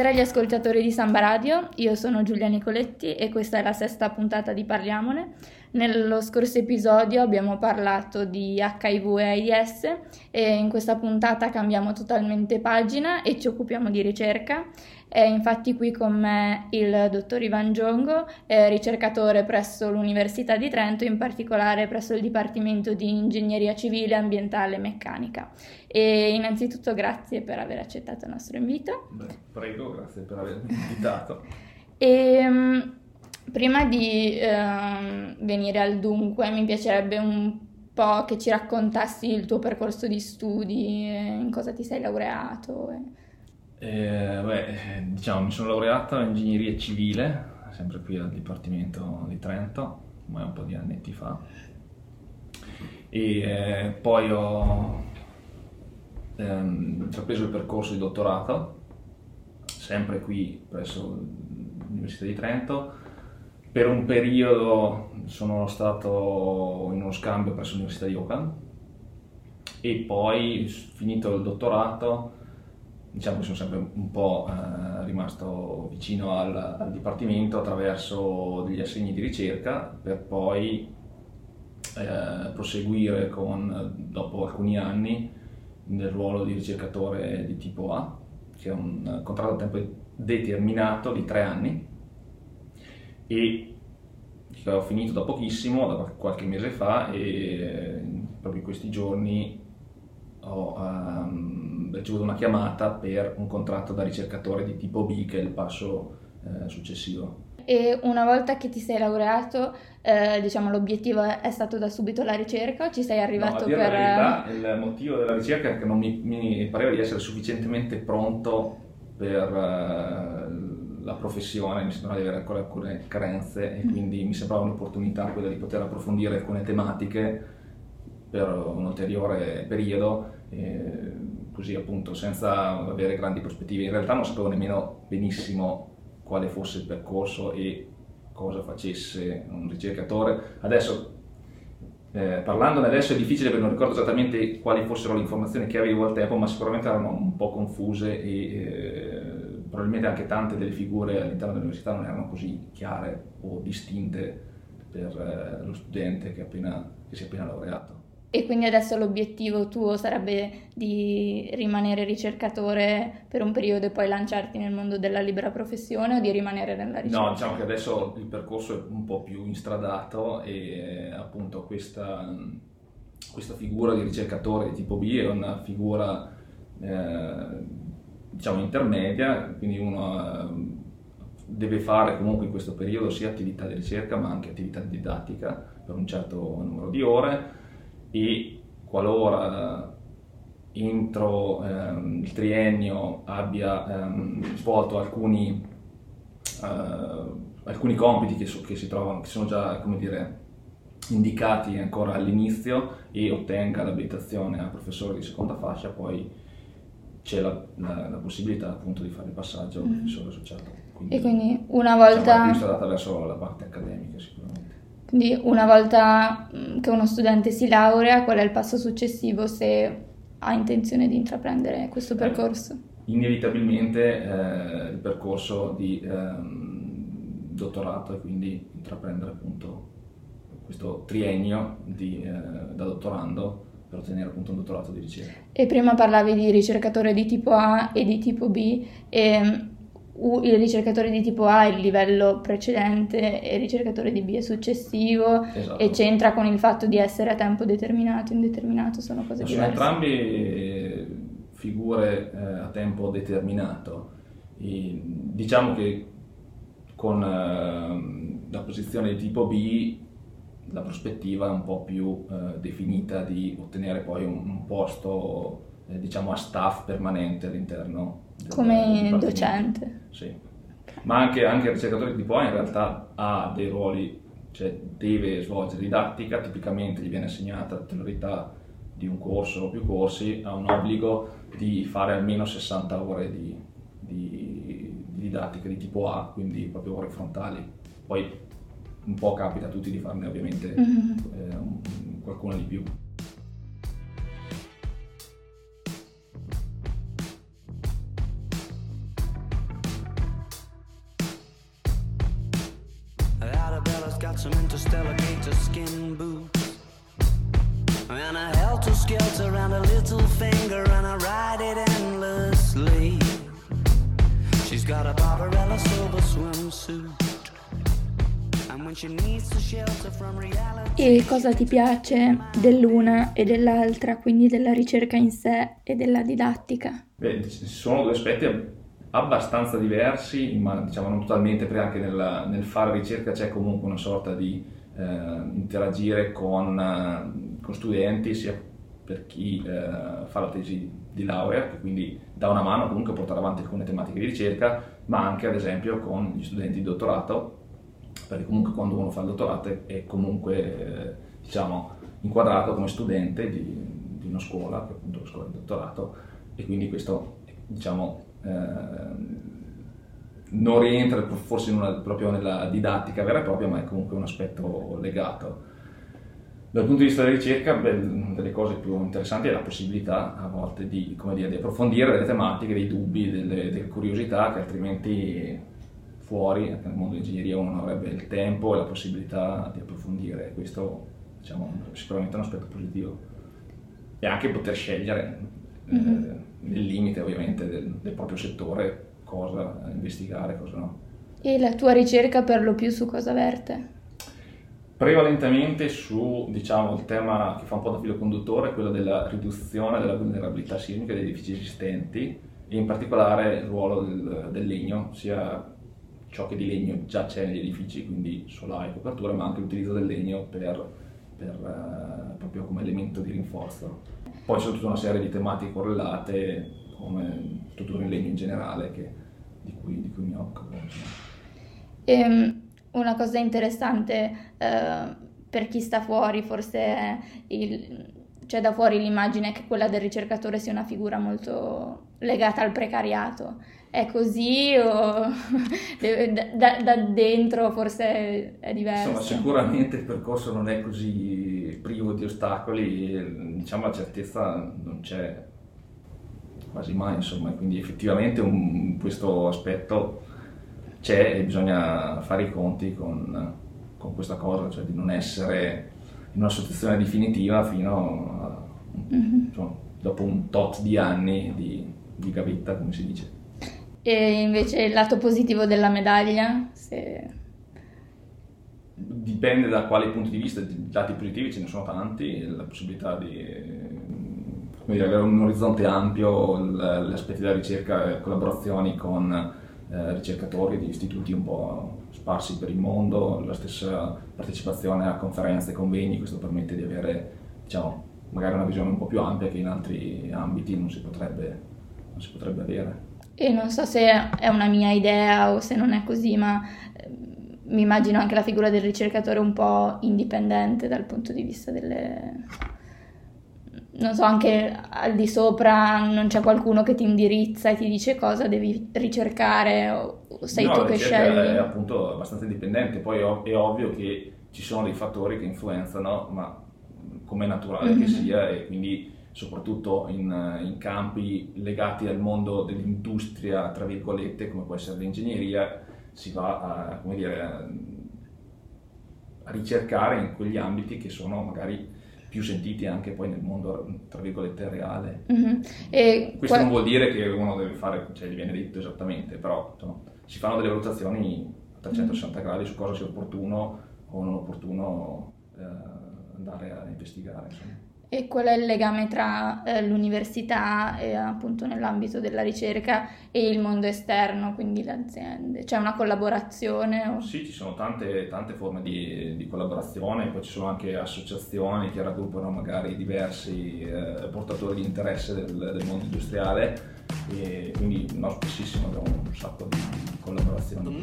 Buonasera agli ascoltatori di Samba Radio, io sono Giulia Nicoletti e questa è la sesta puntata di Parliamone. Nello scorso episodio abbiamo parlato di HIV e AIDS e in questa puntata cambiamo totalmente pagina e ci occupiamo di ricerca. È infatti qui con me il dottor Ivan Giongo, ricercatore presso l'Università di Trento, in particolare presso il Dipartimento di Ingegneria Civile, Ambientale e Meccanica. E innanzitutto grazie per aver accettato il nostro invito. Prego, grazie per avermi invitato. Prima di venire al dunque, mi piacerebbe un po' che ci raccontassi il tuo percorso di studi, in cosa ti sei laureato. Mi sono laureato in ingegneria civile, sempre qui al Dipartimento di Trento, ormai un po' di annetti fa, e poi ho intrapreso il percorso di dottorato, sempre qui presso l'Università di Trento. Per un periodo sono stato in uno scambio presso l'Università di Auckland e poi, finito il dottorato, diciamo che sono sempre un po' rimasto vicino al dipartimento attraverso degli assegni di ricerca, per poi proseguire dopo alcuni anni nel ruolo di ricercatore di tipo A, che è un contratto a tempo determinato di 3 anni. E ho finito da pochissimo, da qualche mese fa, e proprio in questi giorni ho ricevuto una chiamata per un contratto da ricercatore di tipo B, che è il passo successivo. E una volta che ti sei laureato, l'obiettivo è stato da subito la ricerca o ci sei arrivato per... No, a dire la verità, il motivo della ricerca è che non mi pareva di essere sufficientemente pronto per la professione, mi sembrava di avere ancora alcune carenze e quindi mi sembrava un'opportunità quella di poter approfondire alcune tematiche per un ulteriore periodo, così appunto senza avere grandi prospettive. In realtà non sapevo nemmeno benissimo quale fosse il percorso e cosa facesse un ricercatore. Adesso, parlandone adesso, è difficile perché non ricordo esattamente quali fossero le informazioni che avevo al tempo, ma sicuramente erano un po' confuse e probabilmente anche tante delle figure all'interno dell'università non erano così chiare o distinte per lo studente che si è appena laureato. E quindi adesso l'obiettivo tuo sarebbe di rimanere ricercatore per un periodo e poi lanciarti nel mondo della libera professione, o di rimanere nella ricerca? No, diciamo che adesso il percorso è un po' più instradato e appunto questa figura di ricercatore di tipo B è una figura intermedia, quindi uno deve fare comunque in questo periodo sia attività di ricerca ma anche attività didattica per un certo numero di ore, e qualora entro il triennio abbia svolto alcuni compiti che si trovano, che sono già, come dire, indicati ancora all'inizio, e ottenga l'abilitazione a professore di seconda fascia, poi c'è la possibilità appunto di fare il passaggio professore associato. Quindi una volta... più stradata verso la parte accademica sicuramente. Quindi una volta che uno studente si laurea, qual è il passo successivo se ha intenzione di intraprendere questo percorso? Inevitabilmente il percorso di dottorato, e quindi intraprendere appunto questo triennio da dottorando per ottenere appunto un dottorato di ricerca. E prima parlavi di ricercatore di tipo A e di tipo B, e il ricercatore di tipo A è il livello precedente e il ricercatore di B è successivo. Esatto. E c'entra con il fatto di essere a tempo determinato, indeterminato, sono cose diverse. Sono entrambi figure a tempo determinato, e diciamo che con la posizione di tipo B la prospettiva è un po' più definita di ottenere poi un posto a staff permanente all'interno come docente. Sì. Okay. Ma anche il ricercatore di tipo A in realtà ha dei ruoli, cioè deve svolgere didattica, tipicamente gli viene assegnata la titolarità di un corso o più corsi, ha un obbligo di fare almeno 60 ore di didattica di tipo A, quindi proprio ore frontali. Poi un po' capita a tutti di farne ovviamente qualcuna di più. built some interstellar gator skin boots, and a helter-skelter and a little finger, and I ride it endlessly. She's got a Barbarella silver swimsuit, and when she needs to shelter from reality. E cosa ti piace dell'una e dell'altra, quindi della ricerca in sé e della didattica? Beh, ci sono due aspetti abbastanza diversi, ma diciamo non totalmente, perché anche nel fare ricerca c'è comunque una sorta di interagire con studenti, sia per chi fa la tesi di laurea, che quindi dà una mano comunque a portare avanti alcune tematiche di ricerca, ma anche ad esempio con gli studenti di dottorato, perché comunque quando uno fa il dottorato è comunque diciamo inquadrato come studente di una scuola, che appunto è la scuola di dottorato, e quindi questo diciamo non rientra forse proprio nella didattica vera e propria, ma è comunque un aspetto legato. Dal punto di vista della ricerca, una delle cose più interessanti è la possibilità a volte di approfondire delle tematiche, dei dubbi, delle curiosità che altrimenti fuori, anche nel mondo dell'ingegneria, uno non avrebbe il tempo e la possibilità di approfondire. Questo diciamo sicuramente è un aspetto positivo, e anche poter scegliere nel limite ovviamente del proprio settore cosa investigare, cosa no. E la tua ricerca per lo più su cosa verte? Prevalentemente su, diciamo, il tema che fa un po' da filo conduttore, quello della riduzione della vulnerabilità sismica degli edifici esistenti, e in particolare il ruolo del legno, sia ciò che di legno già c'è negli edifici, quindi solai e coperture, ma anche l'utilizzo del legno per proprio come elemento di rinforzo. Poi c'è tutta una serie di tematiche correlate, come tutto il legno in generale, di cui mi occupo. Una cosa interessante per chi sta fuori, forse c'è da fuori l'immagine che quella del ricercatore sia una figura molto legata al precariato. È così o da dentro forse è diverso? Insomma, sicuramente il percorso non è così privo di ostacoli, e, diciamo, la certezza non c'è quasi mai, insomma, quindi effettivamente questo aspetto c'è, e bisogna fare i conti con questa cosa, cioè di non essere in una situazione definitiva fino a, insomma, dopo un tot di anni di gavetta, come si dice. E invece il lato positivo della medaglia? Se... Dipende da quale punto di vista. I lati positivi ce ne sono tanti, la possibilità di avere un orizzonte ampio, gli aspetti della ricerca, collaborazioni con ricercatori di istituti un po' sparsi per il mondo, la stessa partecipazione a conferenze e convegni. Questo permette di avere, diciamo, magari una visione un po' più ampia che in altri ambiti non si potrebbe avere. E non so se è una mia idea o se non è così, ma mi immagino anche la figura del ricercatore un po' indipendente dal punto di vista delle... non so, anche al di sopra non c'è qualcuno che ti indirizza e ti dice cosa devi ricercare, o sei tu che scegli? No, è appunto abbastanza indipendente. Poi è ovvio che ci sono dei fattori che influenzano, ma come è naturale che sia, e quindi... soprattutto in campi legati al mondo dell'industria, tra virgolette, come può essere l'ingegneria, si va a ricercare in quegli ambiti che sono magari più sentiti anche poi nel mondo, tra virgolette, reale. E questo non vuol dire che uno deve fare, cioè gli viene detto esattamente, però insomma, si fanno delle valutazioni a 360 gradi su cosa sia opportuno o non opportuno andare a investigare, insomma. E qual è il legame tra l'università e appunto nell'ambito della ricerca e il mondo esterno, quindi le aziende? C'è una collaborazione? O... Sì, ci sono tante forme di collaborazione, poi ci sono anche associazioni che raggruppano magari diversi portatori di interesse del mondo industriale, e quindi no, spessissimo abbiamo un sacco di collaborazioni.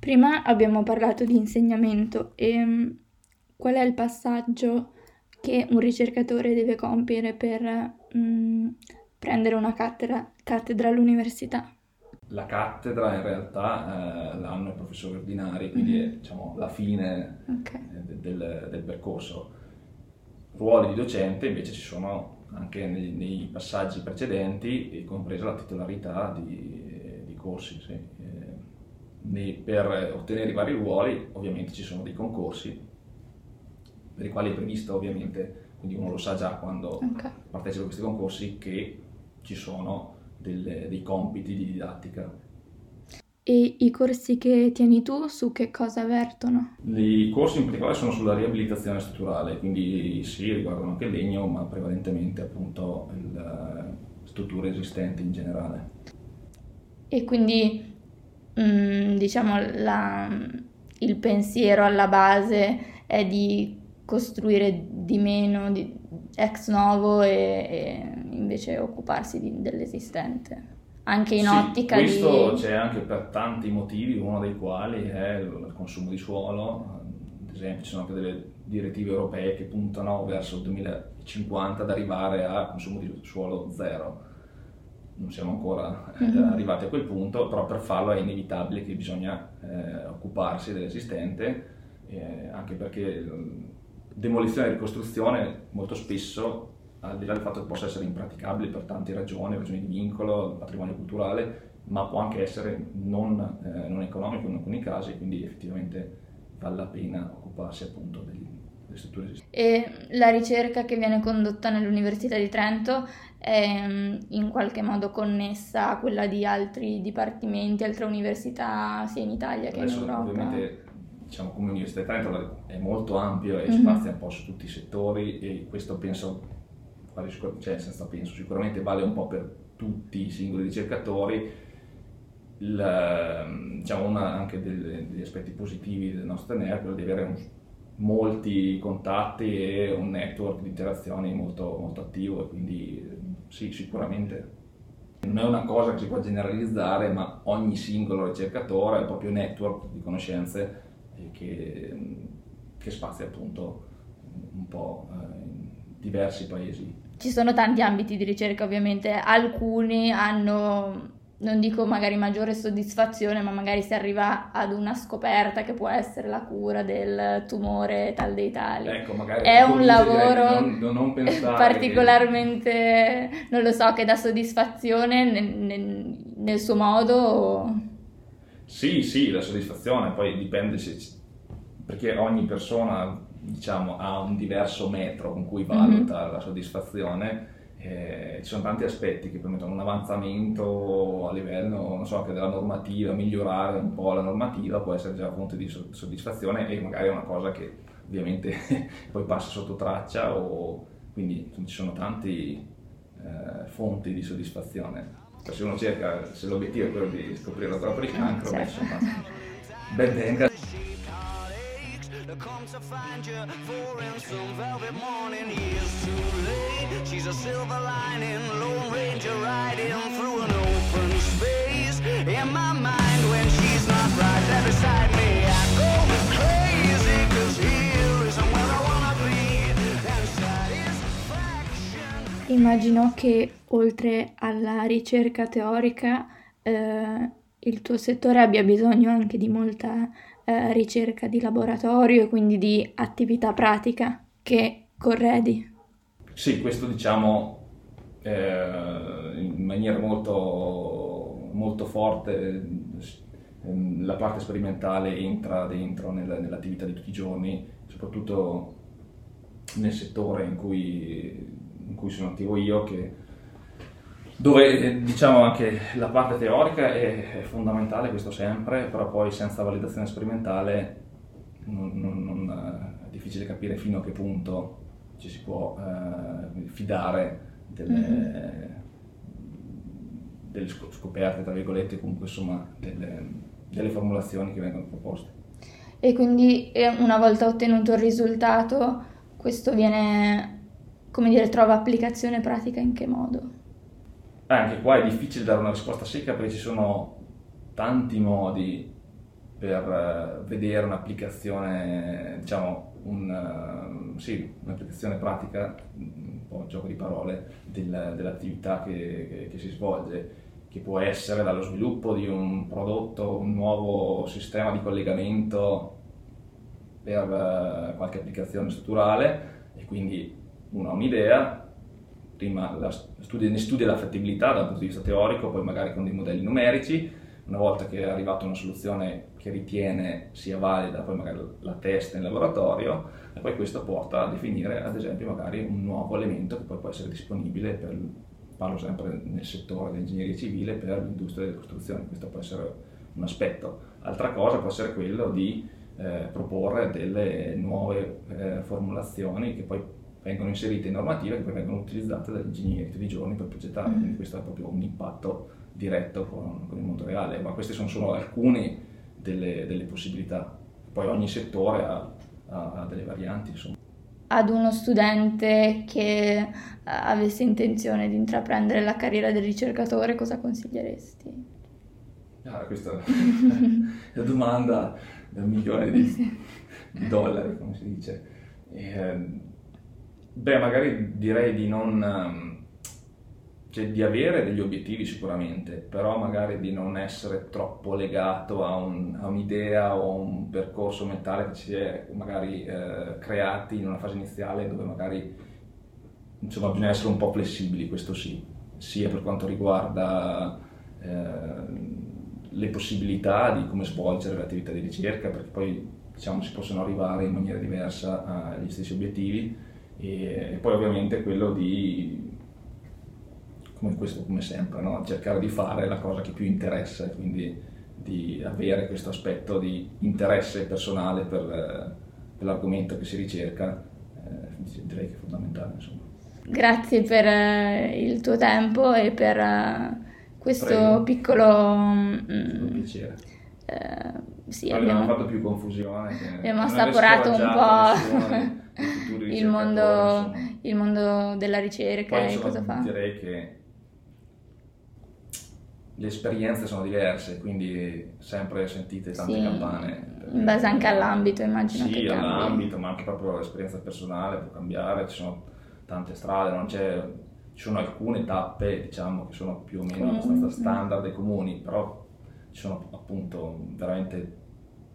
Prima abbiamo parlato di insegnamento, e qual è il passaggio che un ricercatore deve compiere per prendere una cattedra all'università? La cattedra in realtà l'hanno i professori ordinari, quindi è, diciamo, la fine del percorso. Ruoli di docente invece ci sono anche nei passaggi precedenti, e compresa la titolarità di corsi. Sì. Per ottenere i vari ruoli ovviamente ci sono dei concorsi per i quali è previsto, ovviamente, quindi uno lo sa già quando partecipa a questi concorsi, che ci sono dei compiti di didattica. E i corsi che tieni tu su che cosa vertono? I corsi in particolare sono sulla riabilitazione strutturale, quindi sì, riguardano anche il legno, ma prevalentemente appunto le strutture esistenti in generale. E quindi diciamo il pensiero alla base è di costruire di meno, di ex novo e invece occuparsi dell'esistente, anche in ottica questo c'è anche per tanti motivi, uno dei quali è il consumo di suolo. Ad esempio ci sono anche delle direttive europee che puntano verso il 2050 ad arrivare a consumo di suolo zero. Non siamo ancora arrivati a quel punto, però per farlo è inevitabile che bisogna occuparsi dell'esistente, anche perché demolizione e ricostruzione molto spesso, al di là del fatto che possa essere impraticabile per tante ragioni di vincolo, patrimonio culturale, ma può anche essere non economico in alcuni casi, quindi effettivamente vale la pena occuparsi appunto delle strutture esistenti. E la ricerca che viene condotta nell'Università di Trento è in qualche modo connessa a quella di altri dipartimenti, altre università sia in Italia che in Europa? Ovviamente, diciamo, come Università di Trento è molto ampio e spazia un po' su tutti i settori, e questo penso sicuramente vale un po' per tutti i singoli ricercatori. Diciamo, uno anche degli aspetti positivi del nostro tenere è quello di avere molti contatti e un network di interazioni molto, molto attivo, e quindi sì, sicuramente non è una cosa che si può generalizzare, ma ogni singolo ricercatore ha il proprio network di conoscenze che spazia appunto un po' in diversi paesi. Ci sono tanti ambiti di ricerca, ovviamente, alcuni hanno, non dico magari maggiore soddisfazione, ma magari si arriva ad una scoperta che può essere la cura del tumore tal dei tali. Ecco, magari è un lavoro non particolarmente, non lo so, che dà soddisfazione nel suo modo? O... Sì, la soddisfazione, poi dipende perché ogni persona, diciamo, ha un diverso metro con cui valuta la soddisfazione. Ci sono tanti aspetti che permettono un avanzamento a livello, non so, anche della normativa, migliorare un po' la normativa può essere già fonte di soddisfazione, e magari è una cosa che ovviamente poi passa sotto traccia, quindi ci sono tanti fonti di soddisfazione. Se uno cerca, se l'obiettivo è quello di scoprire la propria cancro, insomma, ben venga. Come to find you for in some velvet morning. Years too late, she's a silver lining, Lone Ranger riding through an open space. In my mind, when she's not right there beside me, I go crazy, cause here is where I wanna be, and satisfaction. Immagino che oltre alla ricerca teorica, il tuo settore abbia bisogno anche di molta ricerca di laboratorio e quindi di attività pratica che corredi. Sì, questo, diciamo, in maniera molto, molto forte, la parte sperimentale entra dentro nell'attività di tutti i giorni, soprattutto nel settore in cui sono attivo io, dove, diciamo, anche la parte teorica è fondamentale, questo sempre, però poi senza validazione sperimentale non è difficile capire fino a che punto ci si può fidare delle scoperte, tra virgolette, comunque, insomma, delle formulazioni che vengono proposte. E quindi una volta ottenuto il risultato, questo viene, come dire, trova applicazione pratica in che modo? Anche qua è difficile dare una risposta secca, perché ci sono tanti modi per vedere un'applicazione, diciamo, sì, un'applicazione pratica, un po' un gioco di parole, dell'attività che si svolge, che può essere dallo sviluppo di un prodotto, un nuovo sistema di collegamento per qualche applicazione strutturale, e quindi uno ha un'idea, prima ne studia la fattibilità dal punto di vista teorico, poi magari con dei modelli numerici. Una volta che è arrivata una soluzione che ritiene sia valida, poi magari la testa in laboratorio, e poi questo porta a definire, ad esempio, magari un nuovo elemento che poi può essere disponibile per, parlo sempre nel settore dell'ingegneria civile, per l'industria delle costruzioni. Questo può essere un aspetto. Altra cosa può essere quello di proporre delle nuove formulazioni che poi vengono inserite in normative, che poi vengono utilizzate dagli ingegneri tutti i giorni per progettare. Quindi questo è proprio un impatto diretto con il mondo reale, ma queste sono solo alcune delle possibilità. Poi ogni settore ha delle varianti, insomma. Ad uno studente che avesse intenzione di intraprendere la carriera del ricercatore, cosa consiglieresti? Ah, questa è la domanda da un milione di dollari, come si dice. Beh, magari direi di non... cioè di avere degli obiettivi sicuramente, però magari di non essere troppo legato a un'idea o a un percorso mentale che ci è magari creati in una fase iniziale, dove magari, insomma, bisogna essere un po' flessibili, questo sì, sia per quanto riguarda le possibilità di come svolgere l'attività di ricerca, perché poi, diciamo, si possono arrivare in maniera diversa agli stessi obiettivi, e poi ovviamente quello di, come sempre, no? Cercare di fare la cosa che più interessa, quindi di avere questo aspetto di interesse personale per l'argomento che si ricerca, direi che è fondamentale, insomma. Grazie per il tuo tempo e per questo piccolo piacere. Sì, abbiamo fatto più confusione. Abbiamo assaporato un po' il mondo della ricerca. Poi, insomma, e cosa fa. Direi che le esperienze sono diverse, quindi sempre sentite tante campane. In base anche all'ambito, immagino. Sì, che all'ambito, ma anche proprio l'esperienza personale può cambiare, ci sono tante strade, ci sono alcune tappe, diciamo, che sono più o meno abbastanza standard e comuni, però ci sono appunto veramente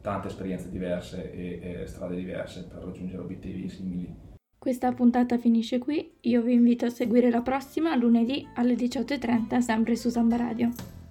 tante esperienze diverse e strade diverse per raggiungere obiettivi simili. Questa puntata finisce qui, io vi invito a seguire la prossima lunedì alle 18:30 sempre su Samba Radio.